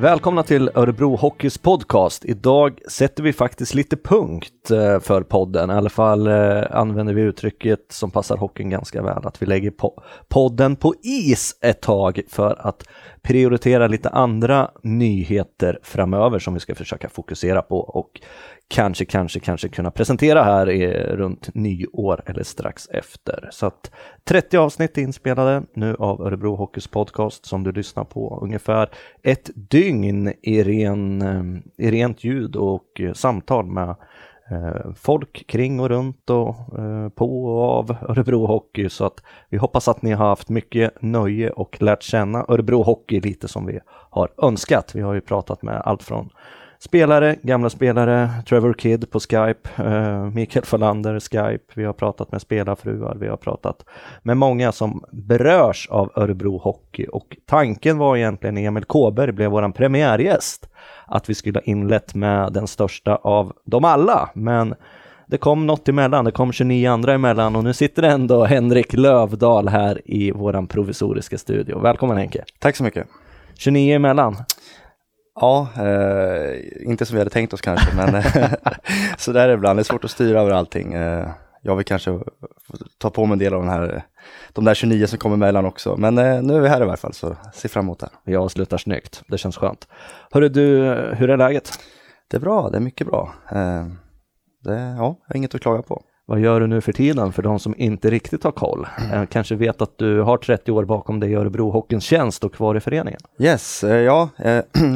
Välkomna till Örebro Hockeys podcast. Idag sätter vi faktiskt lite punkt för podden. I alla fall använder vi uttrycket som passar hockeyn ganska väl. Att vi lägger podden på is ett tag för att prioritera lite andra nyheter framöver som vi ska försöka fokusera på och kanske kunna presentera här runt nyår eller strax efter. Så att 30 avsnitt är inspelade nu av Örebro Hockeys podcast som du lyssnar på ungefär ett dygn i rent ljud och samtal med folk kring och runt och på och av Örebro Hockey. Så att vi hoppas att ni har haft mycket nöje och lärt känna Örebro Hockey lite som vi har önskat. Vi har ju pratat med allt från spelare, gamla spelare, Trevor Kid på Skype, Mikael Falander Skype. Vi har pratat med spelarfruar, vi har pratat med många som berörs av Örebro Hockey. Och tanken var egentligen, Emil Kåberg blev våran premiärgäst, att vi skulle ha inlett med den största av dem alla. Men det kom något emellan, det kom 29 andra emellan och nu sitter ändå Henrik Löwdahl här i våran provisoriska studio. Välkommen Henke. Tack så mycket. 29 emellan. Ja, inte som vi hade tänkt oss kanske, men så där är det ibland. Det är svårt att styra över allting. Jag vill kanske ta på mig en del av de där 29 som kommer mellan också. Men nu är vi här i varje fall, så se fram emot det. Jag avslutar snyggt, det känns skönt. Hörru du, hur är läget? Det är bra, det är mycket bra. Ja, jag har inget att klaga på. Vad gör du nu för tiden för de som inte riktigt har koll? Kanske vet att du har 30 år bakom dig i Örebro Hockeyns tjänst och kvar i föreningen. Yes, ja.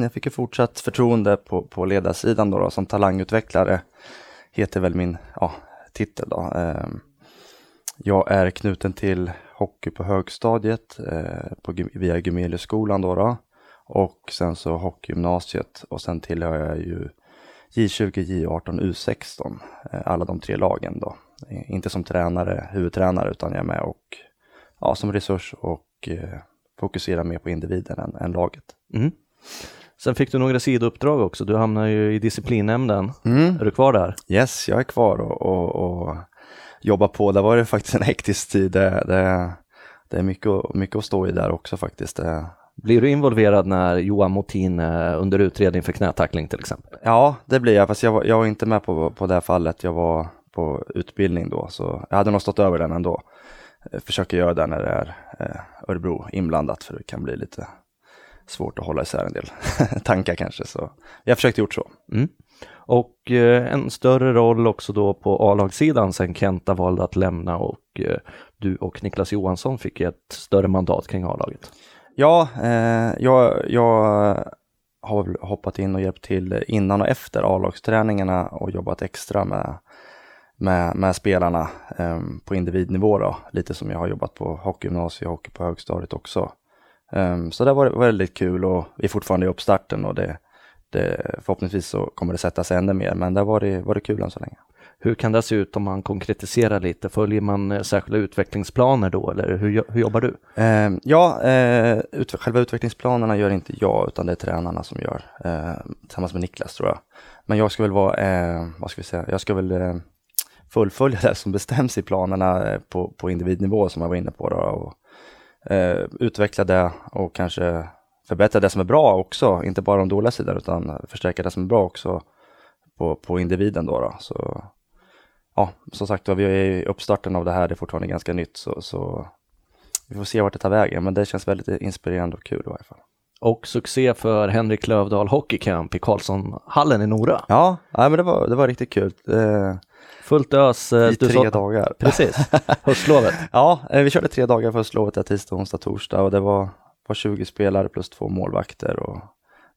Jag fick ju fortsatt förtroende på ledarsidan då som talangutvecklare. Heter väl min titel då. Jag är knuten till hockey på högstadiet via Gumeliuskolan då. Och sen så hockeygymnasiet och sen tillhör jag ju J20, J18, U16. Alla de tre lagen då. Inte som tränare, huvudtränare, utan jag är med och som resurs och fokuserar mer på individen än laget. Mm. Sen fick du några sidouppdrag också. Du hamnar ju i disciplinnämnden. Mm. Är du kvar där? Yes, jag är kvar och jobbar på. Där var det faktiskt en hektisk tid. Det är mycket att stå i där också faktiskt. Blir du involverad när Johan Motin under utredning för knätackling till exempel? Ja, det blir jag. Fast jag var inte med på det här fallet. Jag var på utbildning då. Så jag hade nog stått över den ändå. Försöker göra det när det är Örebro inblandat. För det kan bli lite svårt att hålla isär en del tankar kanske. Så jag försökte gjort så. Mm. Och en större roll också då på A-lagssidan sen Kenta valde att lämna. Och du och Niklas Johansson fick ett större mandat kring A-laget. Ja, jag har hoppat in och hjälpt till innan och efter A-lagsträningarna och jobbat extra med spelarna på individnivå då. Lite som jag har jobbat på hockeygymnasiet och hockey på högstadiet också. Så det var väldigt kul och vi är fortfarande i uppstarten och det, förhoppningsvis så kommer det sätta sig ännu mer. Men där var det kul än så länge. Hur kan det se ut om man konkretiserar lite? Följer man särskilda utvecklingsplaner då? Eller hur jobbar du? Själva utvecklingsplanerna gör inte jag utan det är tränarna som gör. Tillsammans med Niklas tror jag. Men jag ska väl fullfölja det som bestäms i planerna på individnivå som jag var inne på. Då, och utveckla det och kanske förbättra det som är bra också. Inte bara de dåliga sidorna utan förstärka det som är bra också. På individen då. Så, som sagt, vi är i uppstarten av det här. Det är fortfarande ganska nytt. Så vi får se vart det tar vägen. Men det känns väldigt inspirerande och kul i varje fall. Och succé för Henrik Löwdahl hockeycamp i Karlsson Hallen i Nora. Ja, men det var riktigt kul. Fullt ös. I dagar. Precis, höstlovet. Ja, vi körde 3 dagar för höstlovet. Tisdag, onsdag, torsdag. Och det var 20 spelare plus 2 målvakter och...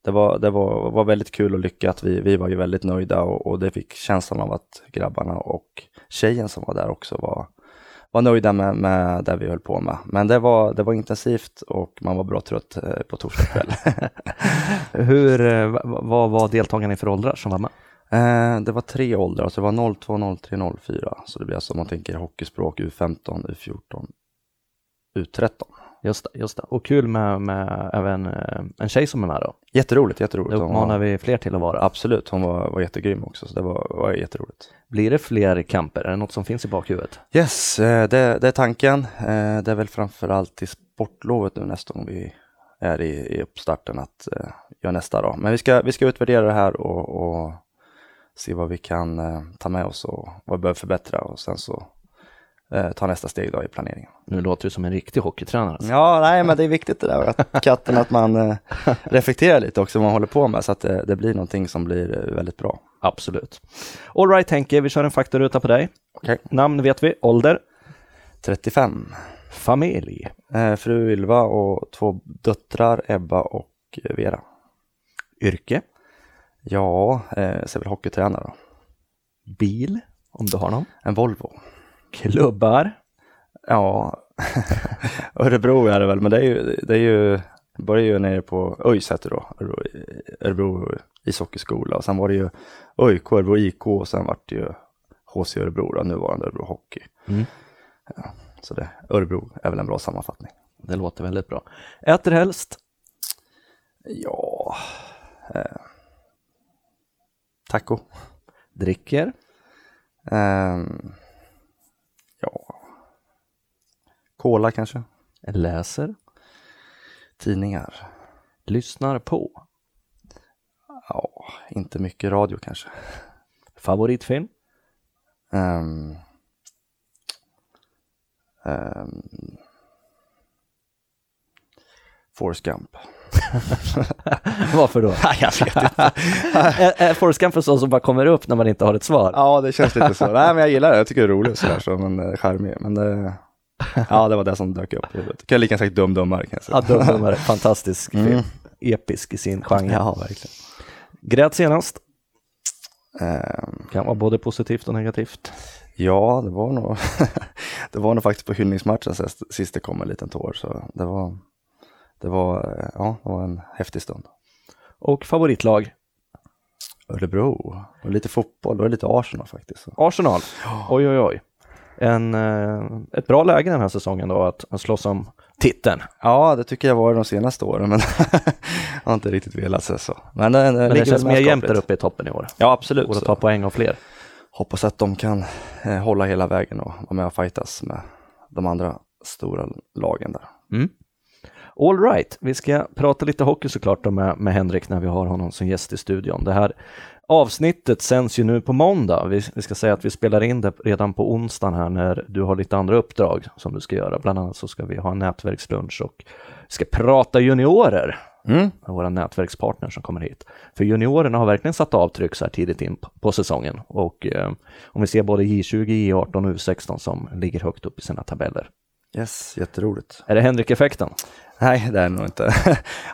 Det var väldigt kul och lyckat. Vi var ju väldigt nöjda och det fick känslan av att grabbarna och tjejen som var där också var nöjda med det vi höll på med. Men det var intensivt och man var bra trött på torsdag kväll. Vad var deltagarna i för åldrar som var med? Det var 3 åldrar, så det var 02, 03, 04. Så det blir alltså, om man tänker hockeyspråk, U15, U14, U13. Just det. Och kul med även en tjej som är med då. Jätteroligt. Det uppmanar vi fler till att vara. Absolut, hon var jättegrym också, så det var jätteroligt. Blir det fler kamper? Är det något som finns i bakhuvudet? Yes, det är tanken. Det är väl framförallt i sportlovet nu nästa gång vi är i uppstarten att göra nästa dag. Men vi ska utvärdera det här och se vad vi kan ta med oss och vad vi behöver förbättra. Och sen så ta nästa steg då i planeringen. Nu låter du som en riktig hockeytränare. Alltså. Ja, nej, men det är viktigt det där. Att katten, att man reflekterar lite också vad man håller på med. Så att det blir någonting som blir väldigt bra. Absolut. All right, Henke, vi kör en faktaruta på dig. Okay. Namn vet vi, ålder? 35. Familj? Fru Ylva och 2 döttrar, Ebba och Vera. Yrke? Ja, så är väl hockeytränare då. Bil, om du har någon? En Volvo. Klubbar? Ja, Örebro är det väl, men det är ju började ju nere på Öjsätra då, Örebro ishockeyskola, och sen var det ju ÖIK, Örebro IK, och sen var det ju HC Örebro då, nuvarande Örebro Hockey. Mm. Ja, så det, Örebro är väl en bra sammanfattning. Det låter väldigt bra. Äter helst? Ja, taco. Dricker? Ja, cola kanske. Läser? Tidningar. Lyssnar på? Ja, inte mycket radio kanske. Favoritfilm? Forrest Gump. Varför då? Jag vet inte. Är Forrest Gump för sån som bara kommer upp när man inte har ett svar? Ja, det känns lite så. Nej, men jag gillar det. Jag tycker det är roligt sådär, som en charmig. Men det... Ja, det var det som dök upp. Kan lika sagt dumdummare kanske. Ja, dumdummare. Fantastisk film. Mm. Episk i sin genre. Ja, verkligen. Grät senast? Kan vara både positivt och negativt. Ja, det var nog faktiskt på hyllningsmatchen sist det kom en liten tår. Så det var en häftig stund. Och favoritlag? Örebro. Och lite fotboll. Och lite Arsenal faktiskt. Arsenal? Oj, oj, oj. Ett bra läge den här säsongen då att slåss om titeln. Ja, det tycker jag var de senaste åren, men jag har inte riktigt velat sig så. Men det känns mer jämnt där uppe i toppen i år. Ja, absolut. Och att ta poäng av fler. Hoppas att de kan hålla hela vägen och vara med och fightas med de andra stora lagen där. Mm. All right, vi ska prata lite hockey såklart med Henrik när vi har honom som gäst i studion. Det här avsnittet sänds ju nu på måndag. Vi ska säga att vi spelar in det redan på onsdagen här när du har lite andra uppdrag som du ska göra. Bland annat så ska vi ha en nätverkslunch och ska prata juniorer med våra nätverkspartner som kommer hit. För juniorerna har verkligen satt avtryck så här tidigt in på säsongen. Och om vi ser både J20, J18 och U16 som ligger högt upp i sina tabeller. Yes, jätteroligt. Är det Henrik-effekten? Nej, det är nog inte.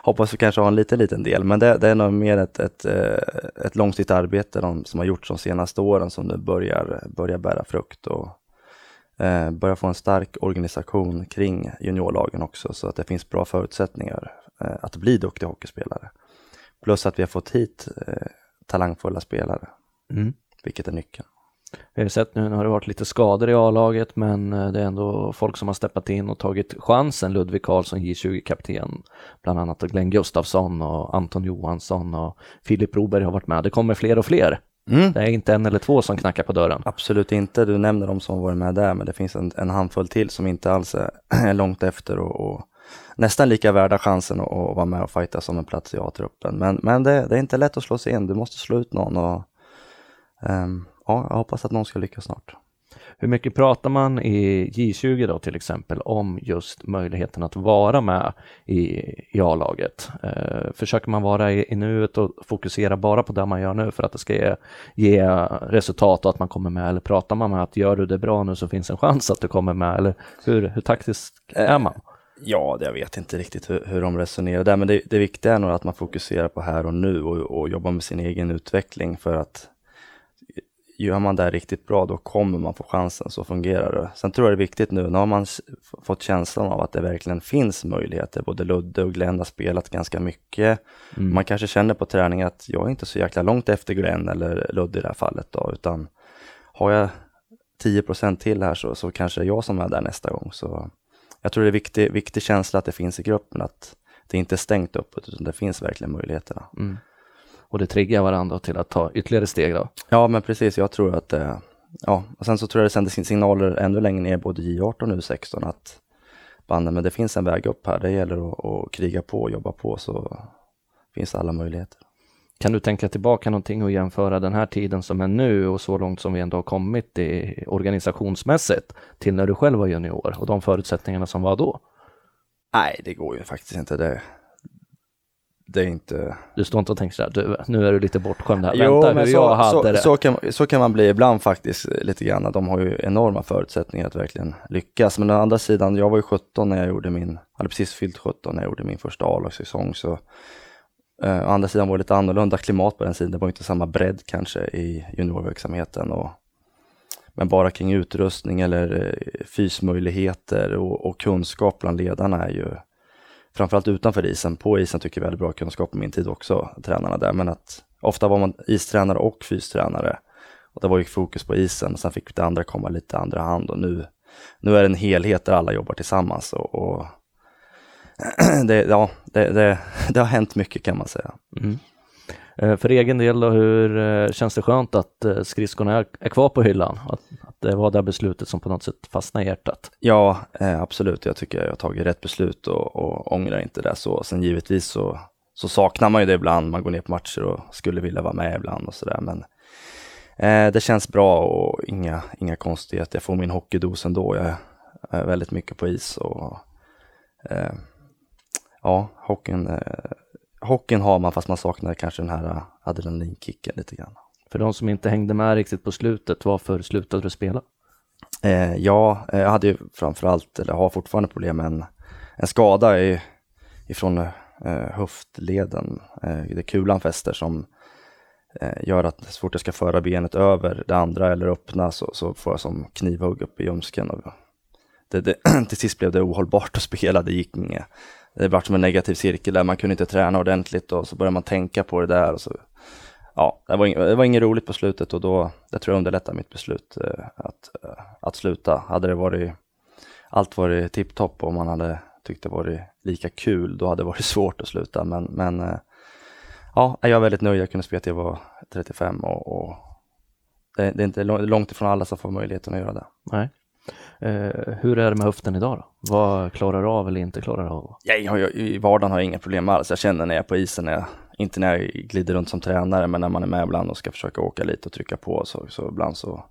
Hoppas vi kanske har en liten del. Men det är nog mer ett långsiktigt arbete som har gjorts de senaste åren som nu börjar bära frukt. Och börjar få en stark organisation kring juniorlagen också. Så att det finns bra förutsättningar att bli duktiga hockeyspelare. Plus att vi har fått hit talangfulla spelare. Mm. Vilket är nyckeln. Vi har sett nu har det varit lite skador i A-laget, men det är ändå folk som har steppat in och tagit chansen. Ludvig Karlsson, J20-kapten, bland annat Glenn Gustafsson och Anton Johansson och Filip Roberg har varit med. Det kommer fler och fler. Mm. Det är inte en eller två som knackar på dörren. Absolut inte. Du nämner de som varit med där, men det finns en handfull till som inte alls är långt efter och nästan lika värda chansen att vara med och fighta som en plats i A-truppen. Men det är inte lätt att slå sig in. Du måste slå ut någon och... Ja, jag hoppas att någon ska lyckas snart. Hur mycket pratar man i J20 då till exempel om just möjligheten att vara med i A-laget? Försöker man vara i nuet och fokusera bara på det man gör nu för att det ska ge resultat och att man kommer med? Eller pratar man med att gör du det bra nu så finns en chans att du kommer med? Eller hur taktisk är man? Ja, jag vet inte riktigt hur de resonerar där. Men det viktiga är nog att man fokuserar på här och nu och jobbar med sin egen utveckling för att gör man det riktigt bra, då kommer man få chansen, så fungerar det. Sen tror jag det är viktigt nu, när har man fått känslan av att det verkligen finns möjligheter. Både Ludde och Glenn har spelat ganska mycket. Mm. Man kanske känner på träning att jag är inte så jäkla långt efter Glenn eller Ludde i det här fallet då, utan har jag 10% till här så kanske det är jag som är där nästa gång. Så jag tror det är en viktig känsla att det finns i gruppen, att det inte är stängt upp utan det finns verkligen möjligheterna. Mm. Och det triggar varandra till att ta ytterligare steg då? Ja, men precis. Jag tror att... Och sen så tror jag det sänder signaler ännu längre ner både J18 och U16 att banden, men det finns en väg upp här. Det gäller att kriga på och jobba på, så finns alla möjligheter. Kan du tänka tillbaka någonting och jämföra den här tiden som är nu och så långt som vi ändå har kommit i organisationsmässigt till när du själv var junior och de förutsättningarna som var då? Nej, det går ju faktiskt inte. Det är inte... Du står inte och tänker sådär, nu är du lite bortskämd här. Jo, vänta, men så kan man bli ibland faktiskt lite grann. De har ju enorma förutsättningar att verkligen lyckas. Men den andra sidan, jag var ju 17 när jag gjorde min... Eller precis fyllt 17 när jag gjorde min första A-lagssäsong. Så å andra sidan var det lite annorlunda klimat på den sidan. Det var inte samma bredd kanske i juniorverksamheten. Men bara kring utrustning eller fysmöjligheter och kunskap bland ledarna är ju... Framförallt utanför isen. På isen tycker jag väldigt bra kunskap på min tid också, tränarna där. Men att ofta var man istränare och fystränare. Och det var ju fokus på isen. Och sen fick det andra komma lite andra hand. Och nu är det en helhet där alla jobbar tillsammans. Och det har hänt mycket, kan man säga. Mm. För egen del då, hur känns det skönt att skridskorna är kvar på hyllan? Att det var det beslutet som på något sätt fastnade i hjärtat? Ja, absolut. Jag tycker jag har tagit rätt beslut och ångrar inte det. Så. Sen givetvis så saknar man ju det ibland. Man går ner på matcher och skulle vilja vara med ibland och sådär. Men det känns bra och inga konstigheter. Jag får min hockeydos ändå. Jag är väldigt mycket på is. Och, ja, hockeyn... Hockeyn har man, fast man saknar kanske den här adrenalinkicken lite grann. För de som inte hängde med riktigt på slutet, varför slutade du spela? Jag hade ju framförallt, eller har fortfarande problem med en skada ifrån höftleden. Det är kulan fäster som gör att så fort jag ska föra benet över det andra eller öppna så får jag som knivhugg upp i ljumsken. Och till sist blev det ohållbart att spela, det gick inget. Det var som en negativ cirkel där man kunde inte träna ordentligt och så började man tänka på det där. Och så, ja, det var inget roligt på slutet och då, det tror jag underlättade mitt beslut att sluta. Hade det varit, allt varit tipptopp och man hade tyckt det varit lika kul, då hade det varit svårt att sluta. Men ja, jag är väldigt nöjd. Jag kunde spela till jag var 35 och det är inte långt ifrån alla som får möjligheten att göra det. Nej. Hur är det med höften idag då? Vad klarar du av eller inte klarar du av? I vardagen har jag inga problem alls. Jag känner när jag är på isen, inte när jag glider runt som tränare, men när man är med ibland och ska försöka åka lite och trycka på, så ibland så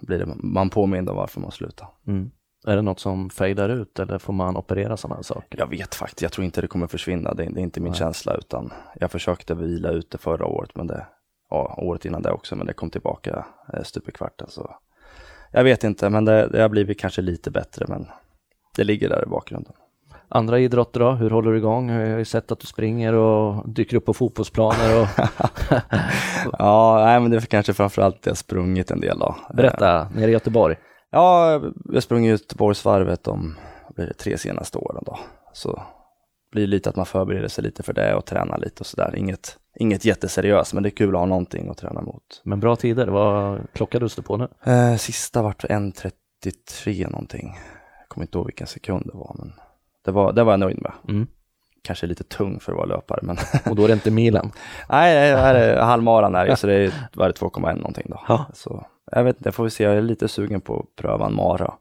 blir det, man påminner om varför man slutar. Mm. Är det något som fejdar ut eller får man operera sådana saker? Jag vet faktiskt, jag tror inte det kommer försvinna. Det är inte min känsla, utan jag försökte vila ute förra året, men året innan det också, men det kom tillbaka stup i kvarten, så jag vet inte, men det har blivit kanske lite bättre, men det ligger där i bakgrunden. Andra idrotter då? Hur håller du igång? Jag har ju sett att du springer och dyker upp på fotbollsplaner. Och men det är kanske framförallt att jag sprungit en del då. Berätta, nere i Göteborg. Ja, jag sprang i Göteborgsvarvet de 3 senaste åren då. Så det blir lite att man förbereder sig lite för det och tränar lite och sådär. Inget jätteseriöst, men det är kul att ha någonting att träna mot. Men bra tider, vad klockade du stod på nu? Sista vart 1.33 någonting. Jag kommer inte ihåg vilken sekund det var, men det var jag nöjd med. Mm. Kanske lite tung för att vara löpare. Men och då är det inte milen? Nej, det är halvmaran här, så det var 2,1 någonting då. Ja. Så, jag vet inte, får vi se, jag är lite sugen på att pröva en mara.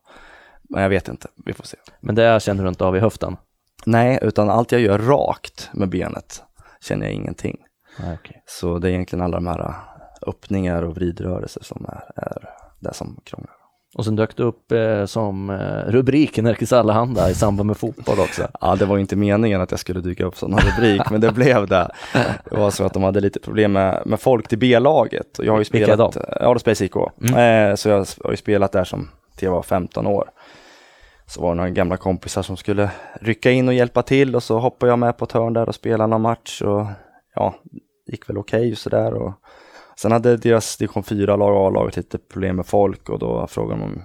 Men jag vet inte, vi får se. Men det känner du inte av i höften? Nej, utan allt jag gör rakt med benet känner jag ingenting. Okay. Så det är egentligen alla de här öppningar och vridrörelser som är det som krånglar. Och sen dök det upp som rubrik i Nerikes Allehanda i samband med fotboll också. Ja, det var inte meningen att jag skulle dyka upp som en rubrik, men det blev det. Det var så att de hade lite problem med folk till B-laget. Och jag har ju spelat Space IK. Mm. Så jag har ju spelat där som till jag var 15 år. Så var det några gamla kompisar som skulle rycka in och hjälpa till, och så hoppade jag med på ett hörn där och spelade någon match och gick väl okej och sådär. Och sen hade deras division 4-lag och A-laget lite problem med folk, och då frågade de om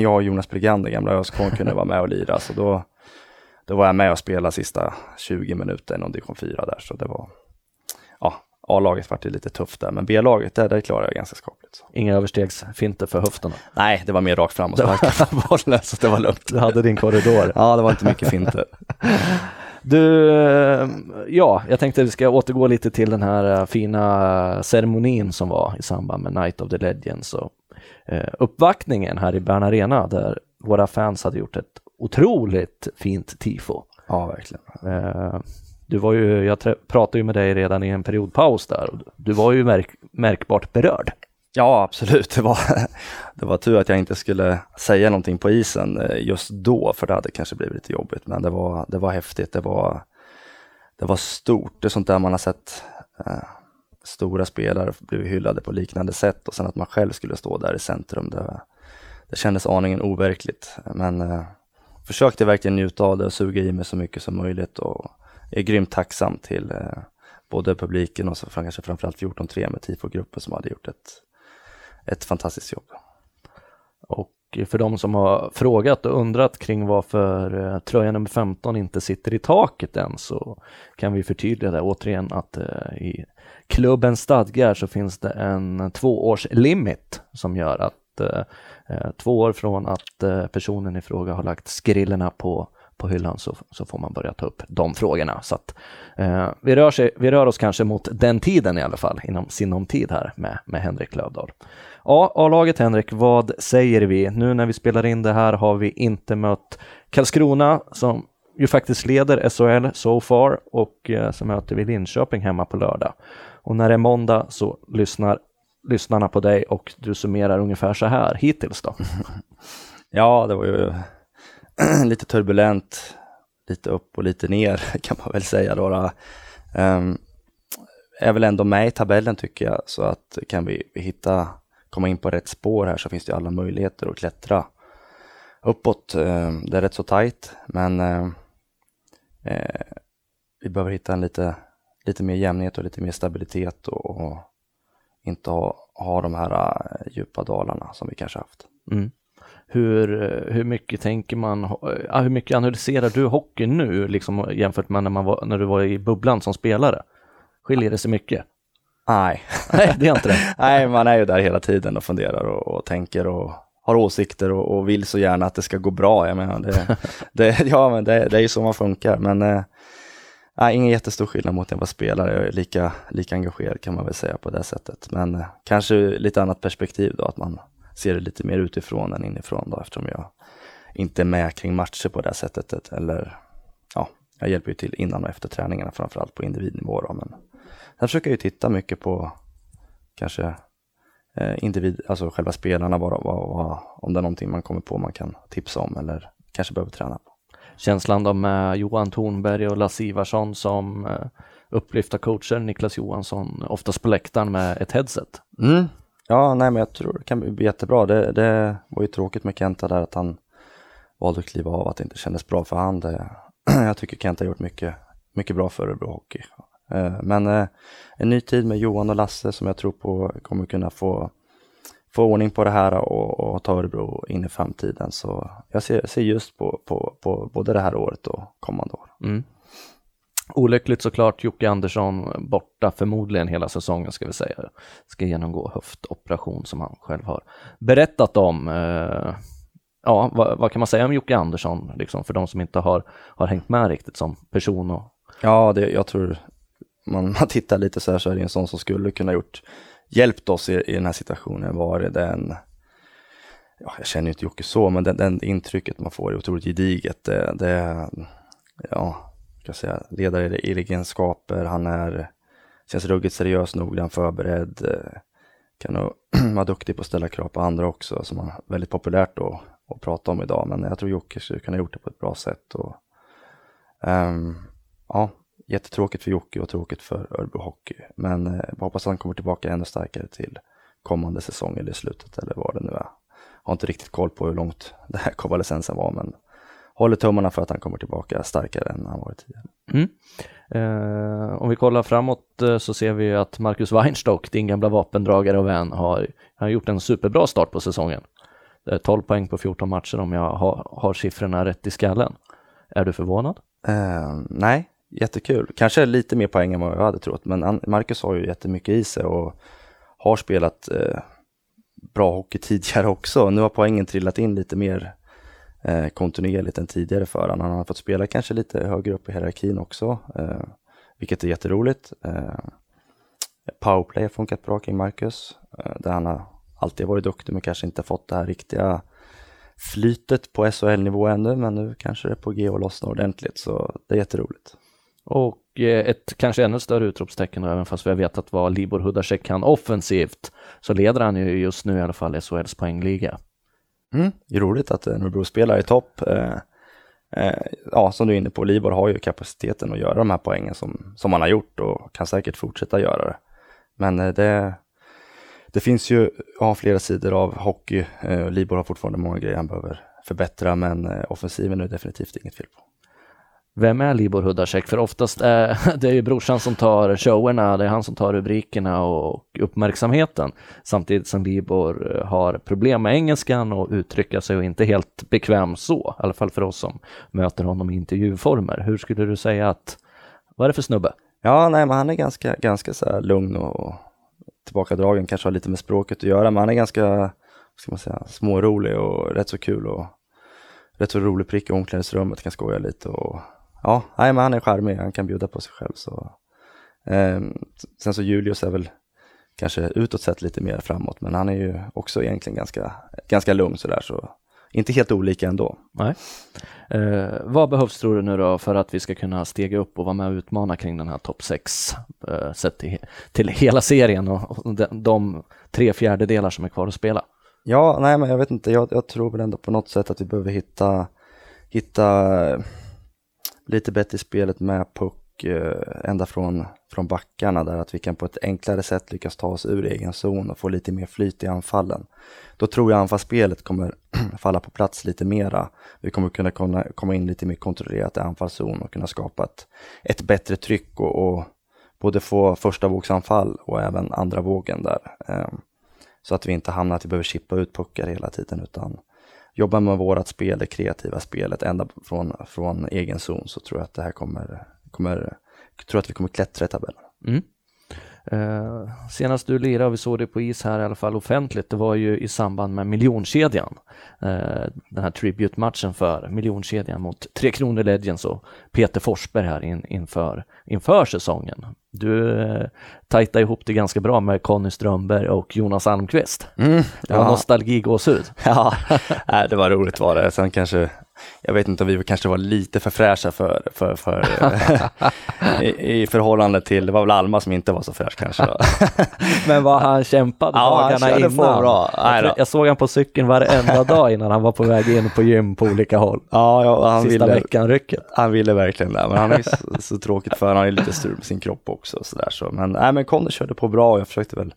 jag och Jonas Bregander, gamla ÖSK, kunde vara med och lira. Så då var jag med och spelade sista 20 minuter inom division 4 där, så det var... A-laget var det lite tufft där, men B-laget där klarade jag ganska skapligt. Så. Inga överstegsfinter för höfterna? Nej, det var mer rakt fram och sparka bollen, så det var lugnt. Du hade din korridor. Ja, det var inte mycket finter. Du, jag tänkte att vi ska återgå lite till den här fina ceremonin som var i samband med Night of the Legends och uppvaktningen här i Bern Arena, där våra fans hade gjort ett otroligt fint tifo. Ja, verkligen. Du var ju, jag pratade ju med dig redan i en periodpaus där. Du var ju märkbart berörd. Ja, absolut. Det var tur att jag inte skulle säga någonting på isen just då, för det hade kanske blivit lite jobbigt. Men det var häftigt. Det var stort. Det är sånt där man har sett stora spelare bli hyllade på liknande sätt. Och sen att man själv skulle stå där i centrum. Det kändes aningen overkligt. Men försökte verkligen njuta av det och suga i mig så mycket som möjligt. Och är grymt tacksam till både publiken och så kanske framförallt 14-3 med tifogruppen som hade gjort ett fantastiskt jobb. Och för de som har frågat och undrat kring varför tröja nummer 15 inte sitter i taket än, så kan vi förtydliga det återigen att i klubbens stadgar så finns det en 2-årslimit som gör att 2 år från att personen i fråga har lagt skrillerna på hyllan så får man börja ta upp de frågorna. Så att, vi rör oss kanske mot den tiden i alla fall, inom sinom tid här med Henrik Löwdahl. Ja, A-laget Henrik, vad säger vi? Nu när vi spelar in det här har vi inte mött Karlskrona som ju faktiskt leder SHL so far, och så möter vi Linköping hemma på lördag. Och när det är måndag så lyssnar lyssnarna på dig och du summerar ungefär så här hittills då. Ja, det var ju lite turbulent, lite upp och lite ner kan man väl säga då. Är väl ändå med i tabellen tycker jag, så att kan vi komma in på rätt spår här så finns det alla möjligheter att klättra uppåt. Det är rätt så tajt, men vi behöver hitta en lite mer jämnhet och lite mer stabilitet och inte ha de här djupa dalarna som vi kanske haft. Mm. Hur mycket tänker man, hur mycket analyserar du hockey nu liksom, jämfört med när du var i bubblan som spelare? Skiljer det sig mycket? Nej. Nej, det är inte det. Nej, man är ju där hela tiden och funderar och tänker och har åsikter och vill så gärna att det ska gå bra. Jag menar, det är ju så man funkar. Men ingen jättestor skillnad mot när jag var spelare. Jag är lika engagerad kan man väl säga på det sättet. Men kanske lite annat perspektiv då, att man ser det lite mer utifrån än inifrån då, eftersom jag inte är med kring matcher på det sättet. Eller ja, jag hjälper ju till innan och efter träningarna, framförallt på individnivå då, men jag försöker ju titta mycket på kanske alltså själva spelarna bara, om det är någonting man kommer på man kan tipsa om eller kanske behöver träna på. Känslan då med Johan Thornberg och Lasse Ivarsson som upplyfta coacher, Niklas Johansson oftast på läktaren med ett headset. Mm. Ja, nej, men jag tror det kan bli jättebra. Det var ju tråkigt med Kenta där att han valde att kliva av, att det inte kändes bra för han. Jag tycker Kenta har gjort mycket bra för Örebro Hockey. Men en ny tid med Johan och Lasse som jag tror på kommer kunna få ordning på det här och ta Örebro in i framtiden. Så jag ser just på både det här året och kommande år. Mm. Olyckligt såklart, Jocke Andersson borta förmodligen hela säsongen ska vi säga. Ska genomgå höftoperation som han själv har berättat om. Ja, vad kan man säga om Jocke Andersson liksom, för de som inte har hängt med riktigt som person? Och... Ja, jag tror man tittar lite så här, så är det en sån som skulle kunna hjälpt oss i den här situationen. Var det den... Ja, jag känner ju inte Jocke så, men den intrycket man får är otroligt gediget. Ja... Säga, ledare i egenskaper, han känns ruggigt seriös, noggrann, förberedd, kan nog vara duktig på att ställa krav på andra också, som är väldigt populärt att prata om idag, men jag tror Jocke skulle kunna ha gjort det på ett bra sätt. Och, ja, jättetråkigt för Jocke och tråkigt för Örebro Hockey, men jag hoppas att han kommer tillbaka ännu starkare till kommande säsong eller i slutet eller vad det nu är. Jag har inte riktigt koll på hur långt det här konvalescensen var, men håller tummarna för att han kommer tillbaka starkare än han varit tidigare. Mm. Om vi kollar framåt så ser vi att Marcus Weinstock, din gamla vapendragare och vän, har gjort en superbra start på säsongen. 12 poäng på 14 matcher om jag har siffrorna rätt i skallen. Är du förvånad? Nej, jättekul. Kanske lite mer poäng än vad jag hade trott, men Marcus har ju jättemycket i sig och har spelat bra hockey tidigare också. Nu har poängen trillat in lite mer kontinuerligt än tidigare för han. Han har fått spela kanske lite högre upp i hierarkin också, vilket är jätteroligt. Powerplay har funkat bra kring Marcus, där han har alltid varit duktig men kanske inte fått det här riktiga flytet på SHL-nivå ännu, men nu kanske det är på G och lossnar ordentligt, så det är jätteroligt. Och ett kanske ännu större utropstecken, även fast vi har vetat vad Libor Hudáček kan offensivt, så leder han ju just nu i alla fall SHLs poängliga. Det är roligt att en Örebro-spelare i topp. Ja, som du är inne på, Libor har ju kapaciteten att göra de här poängen som han har gjort och kan säkert fortsätta göra det. Men det finns ju flera sidor av hockey. Libor har fortfarande många grejer han behöver förbättra, men offensiven är definitivt inget fel på. Vem är Libor Hudáček? För oftast det är ju brorsan som tar showerna, det är han som tar rubrikerna och uppmärksamheten. Samtidigt som Libor har problem med engelskan och uttrycker sig och inte helt bekväm så. I alla fall för oss som möter honom i intervjuformer. Hur skulle du säga att, vad är det för snubbe? Ja, nej, men han är ganska så här lugn och tillbakadragen. Kanske har lite med språket att göra, men han är ganska, vad ska man säga, smårolig och rätt så kul och rätt så rolig prick i omklädningsrummet. Kan skoja lite och ja, nej, men han är charmig, han kan bjuda på sig själv. Så. Sen så Julius är väl kanske utåt sett lite mer framåt, men han är ju också egentligen ganska lugn sådär, så inte helt olika ändå. Nej. Vad behövs tror du nu då för att vi ska kunna stega upp och vara med och utmana kring den här topp 6 sett till hela serien och de 3/4 som är kvar att spela? Ja, nej, men jag vet inte, jag tror väl ändå på något sätt att vi behöver hitta lite bättre i spelet med puck ända från backarna där, att vi kan på ett enklare sätt lyckas ta oss ur egen zon och få lite mer flyt i anfallen. Då tror jag anfallsspelet kommer falla på plats lite mera. Vi kommer kunna komma in lite mer kontrollerat i anfallszon och kunna skapa ett bättre tryck och både få första vågsanfall och även andra vågen där. Så att vi inte hamnar att vi behöver chippa ut puckar hela tiden, utan jobbar med vårat spel, det kreativa spelet ända från egen zon, så tror jag att det här tror att vi kommer klättra i tabellen. Senast du lirade, vi såg det på is här i alla fall offentligt, det var ju i samband med Miljonskedjan, den här tribute-matchen för Miljonskedjan mot 3 Kronor Legends och Peter Forsberg här inför säsongen. Du tajtar ihop det ganska bra med Conny Strömberg och Jonas Almqvist. Det var nostalgigåshud. Ja, det var roligt var det. Sen kanske, jag vet inte om vi kanske var lite för fräscha för i förhållande till, det var väl Alma som inte var så fräsch kanske. Men vad han kämpade dagarna innan. Bra. Jag såg han på cykeln varenda dag innan han var på väg in på gym på olika håll. Ja, han sista veckan rycket. Han ville verkligen det, men han är så tråkigt för han är lite sur med sin kropp också och så där, så men Conny körde på bra och jag försökte väl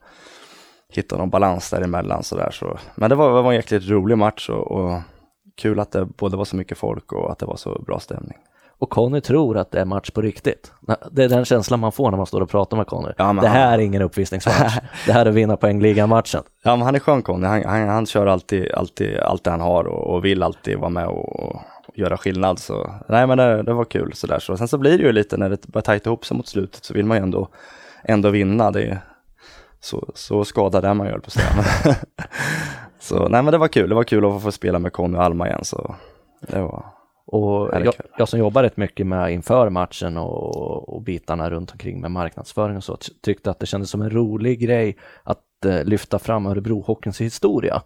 hitta någon balans däremellan så där, så men det var en jäkligt rolig match och kul att det både var så mycket folk och att det var så bra stämning. Och Conny tror att det är match på riktigt. Det är den känslan man får när man står och pratar med Conny. Ja, det här är ingen uppvisningsmatch. Det här är vinna poängligamatchen. Ja, men han är skön Conny. Han kör alltid allt det han har och vill alltid vara med och göra skillnad. Så nej, men det var kul så där. Så sen så blir det ju lite när det börjar tajta ihop sig mot slutet, så vill man ju ändå vinna. Det är så skadad där man gör på stämman. Så nej, men det var kul. Det var kul att få spela med Conny och Alma igen, så det var. Och jag som jobbar rätt mycket med inför matchen och bitarna runt omkring med marknadsföring och så, tyckte att det kändes som en rolig grej att lyfta fram Örebro-hockeyns historia.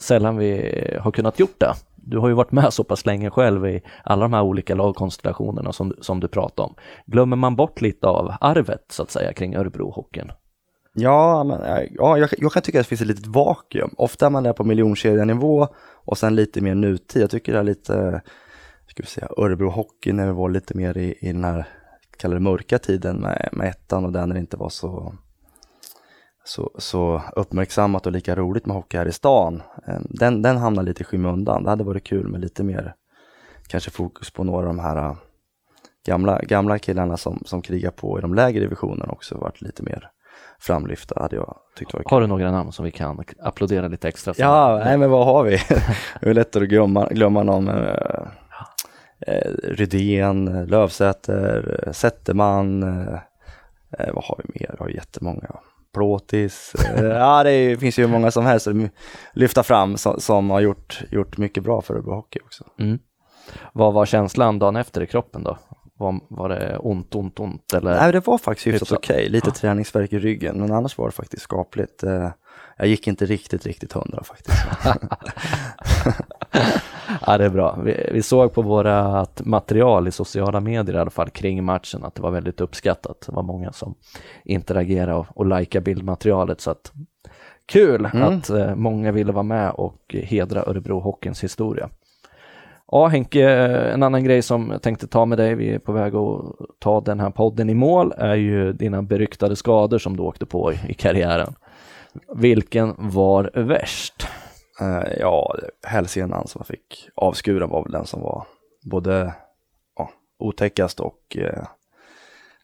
Sällan vi har kunnat gjort det. Du har ju varit med så pass länge själv i alla de här olika lagkonstellationerna som du pratar om. Glömmer man bort lite av arvet så att säga kring Örebro-hockeyn? Ja, men, jag kan tycka att det finns ett litet vakuum. Ofta är man där på miljonkedjanivå och sen lite mer nutid. Jag tycker det är lite, ska vi säga, Örebro hockey när vi var lite mer i den här kallade mörka tiden med ettan och den, när det inte var så uppmärksammat och lika roligt med hockey här i stan. Den hamnar lite i skymundan. Det hade varit kul med lite mer kanske fokus på några av de här gamla killarna som krigar på i de lägre divisionerna också, varit lite mer framlyfta, hade jag tyckt var kul. Har du några namn som vi kan applådera lite extra? Ja, nej, men vad har vi? Det är lättare att glömma någon. Rydén, Lövsäter, Sätterman, vad har vi mer? Har vi jättemånga. Plåtis. Ja, det finns ju många som helst att lyfta fram som har gjort mycket bra för Örebro hockey också. Vad var känslan dagen efter i kroppen då? Var det ont? Eller? Nej, det var faktiskt hyfsat okej. Lite träningsvärk i ryggen, men annars var det faktiskt skapligt. Jag gick inte riktigt 100 faktiskt. Ja, det är bra. Vi såg på vårat material i sociala medier i alla fall kring matchen att det var väldigt uppskattat. Det var många som interagerade och likade bildmaterialet, så att kul att många ville vara med och hedra Örebro Hockeyns historia. Ja, Henke, en annan grej som jag tänkte ta med dig, vi är på väg att ta den här podden i mål, är ju dina beryktade skador som du åkte på i karriären. Vilken var värst? Ja, hälsenan som jag fick avskura var väl den som var både otäckast och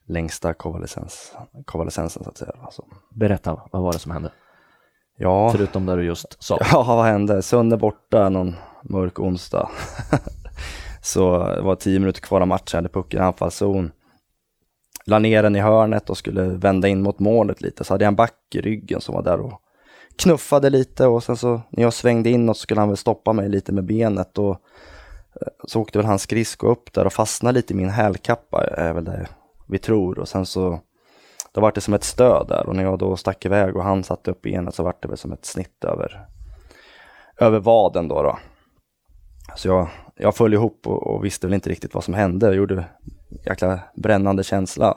längsta konvalescensen så att säga. Alltså. Berätta, vad var det som hände? Ja. Förutom där du just sa. Ja, vad hände? Sönder borta någon mörk onsdag. Så det var 10 minuter kvar av matchen. Jag hade pucken i anfallszon. La ner den i hörnet och skulle vända in mot målet lite. Så hade jag en back i ryggen som var där och knuffade lite. Och sen så när jag svängde inåt så skulle han väl stoppa mig lite med benet. Och så åkte väl hans skridsko upp där och fastnade lite i min hälkappa. Är väl det vi tror. Och sen så... Då var det som ett stöd där, och när jag då stack iväg och han satte upp benet så var det väl som ett snitt över vaden då. Så jag föll ihop och visste väl inte riktigt vad som hände. Jag gjorde jäkla brännande känsla.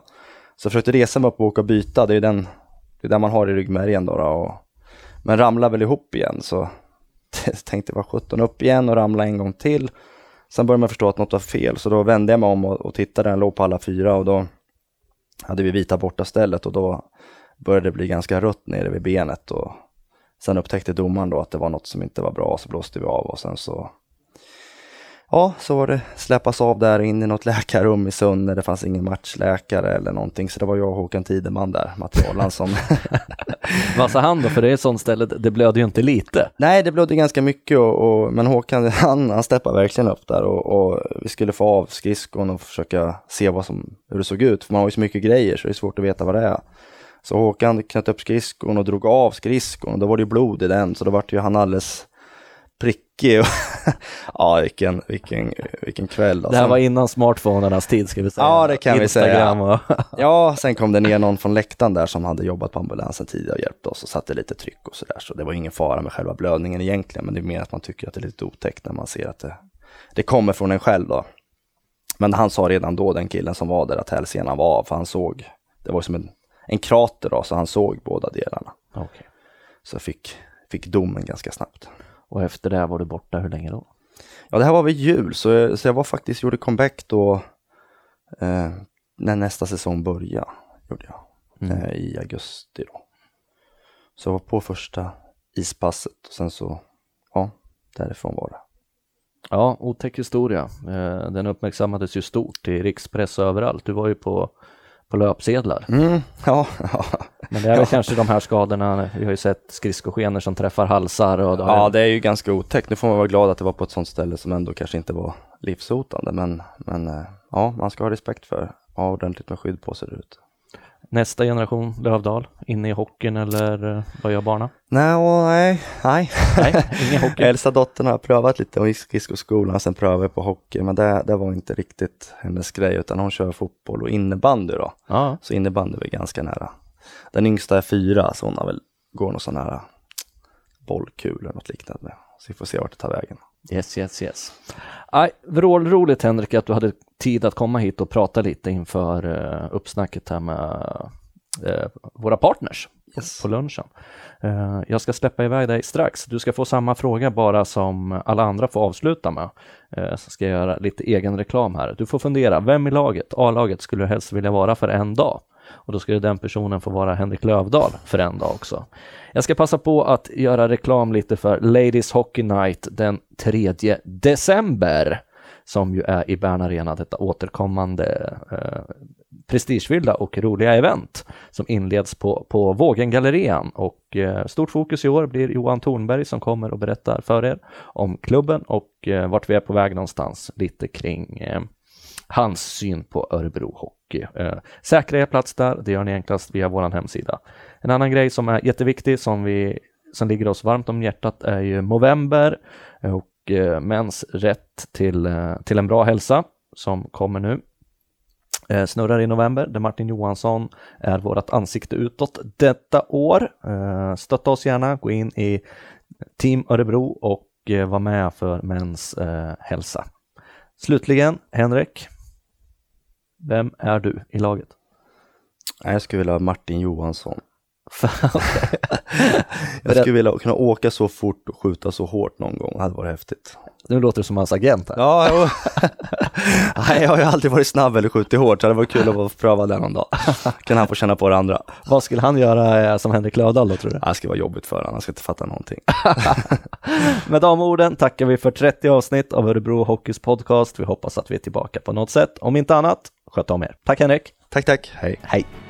Så jag försökte resa mig upp och åka och byta. Det är den man har i ryggmärgen då. Men ramlade väl ihop igen, så tänkte jag var 17 upp igen och ramla en gång till. Sen började man förstå att något var fel, så då vände jag mig om och tittade. Den låg på alla fyra och då hade vi vita borta stället och då började det bli ganska rött nere vid benet, och sen upptäckte domaren då att det var något som inte var bra, så blåste vi av och sen så var det släppas av där in i något läkarrum i Sunne. Det fanns ingen matchläkare eller någonting, så det var jag och Håkan Tideman där, materialen som... Vad sa han då? För det är ett sånt ställe, det blödde ju inte lite. Nej, det blödde ganska mycket men Håkan han steppade verkligen upp där och vi skulle få av skridskon och försöka se hur det såg ut. För man har ju så mycket grejer så det är svårt att veta vad det är. Så Håkan knöt upp skridskon och drog av skridskon och då var det ju blod i den, så då var det ju han alldeles... prickig. Ja, vilken kväll. Det här var innan smartphonernas tid, ska vi säga. Ja, det kan Instagram vi säga. Ja, sen kom det ner någon från läktaren där som hade jobbat på ambulansen tidigare och hjälpt oss och satte lite tryck och sådär. Så det var ingen fara med själva blödningen egentligen, men det är mer att man tycker att det är lite otäckt när man ser att det kommer från en själv då. Men han sa redan då, den killen som var där, att hälsenan var av, för han såg, det var som en krater då, så han såg båda delarna. Okay. Så fick domen ganska snabbt. Och efter det här var du borta hur länge då? Ja, det här var vid jul. Så jag var faktiskt, gjorde comeback då när nästa säsong började. Gjorde jag. I augusti då. Så jag var på första ispasset. Och sen så, därifrån var det. Ja, otäck historia. Den uppmärksammades ju stort i rikspress överallt. Du var ju på löpsedlar. Men det är väl kanske de här skadorna, vi har ju sett skridskoskenor som träffar halsar och det är ju ganska otäckt. Nu får man vara glad att det var på ett sånt ställe som ändå kanske inte var livshotande, men man ska ha respekt för ordentligt med skydd på sig ut. Nästa generation Löwdahl inne i hockeyn, eller vad gör barna? Nej, ingen hockey. Elsa dottern har prövat lite, hon gick skridskoskolan, sen prövade på hockey, men det var inte riktigt hennes grej, utan hon kör fotboll och innebandy då. Ah. Så innebandy är ganska nära. Den yngsta är 4, så hon har väl går någon sån här bollkul eller något liknande. Så vi får se vart det tar vägen. Yes. Aj, roligt Henrik att du hade tid att komma hit och prata lite inför uppsnacket här med våra partners på lunchen. Jag ska släppa iväg dig strax. Du ska få samma fråga bara som alla andra får avsluta med. Så ska jag göra lite egen reklam här. Du får fundera, vem i laget, A-laget, skulle du helst vilja vara för en dag? Och då skulle den personen få vara Henrik Löwdahl för en dag också. Jag ska passa på att göra reklam lite för Ladies Hockey Night den 3 december. Som ju är i Bern Arena, detta återkommande prestigefyllda och roliga event som inleds på Vågengallerian. Och stort fokus i år blir Johan Thornberg som kommer och berättar för er om klubben och vart vi är på väg någonstans. Lite kring... hans syn på Örebro Hockey. Säkra er plats där, det gör ni enklast via vår hemsida. En annan grej som är jätteviktig, som ligger oss varmt om hjärtat, är ju Movember och mäns rätt till en bra hälsa som kommer nu. Snurrar i november, där Martin Johansson är vårt ansikte utåt detta år. Stötta oss gärna, gå in i Team Örebro och och vara med för mäns hälsa. Slutligen, Henrik, vem är du i laget? Jag skulle vilja ha Martin Johansson. Jag skulle vilja kunna åka så fort och skjuta så hårt någon gång. Det hade varit häftigt. Nu låter det som hans agent här. Ja, nej, jag har ju alltid varit snabb eller skjutit hårt, så det var kul att få pröva det någon dag. Kan han få känna på det andra. Vad skulle han göra som Henrik Löwdahl då, tror du? Det skulle vara jobbigt för honom, han ska inte fatta någonting. Med de orden tackar vi för 30 avsnitt av Örebro Hockeys podcast. Vi hoppas att vi är tillbaka på något sätt. Om inte annat, sköt om er. Tack Henrik. Tack. Hej.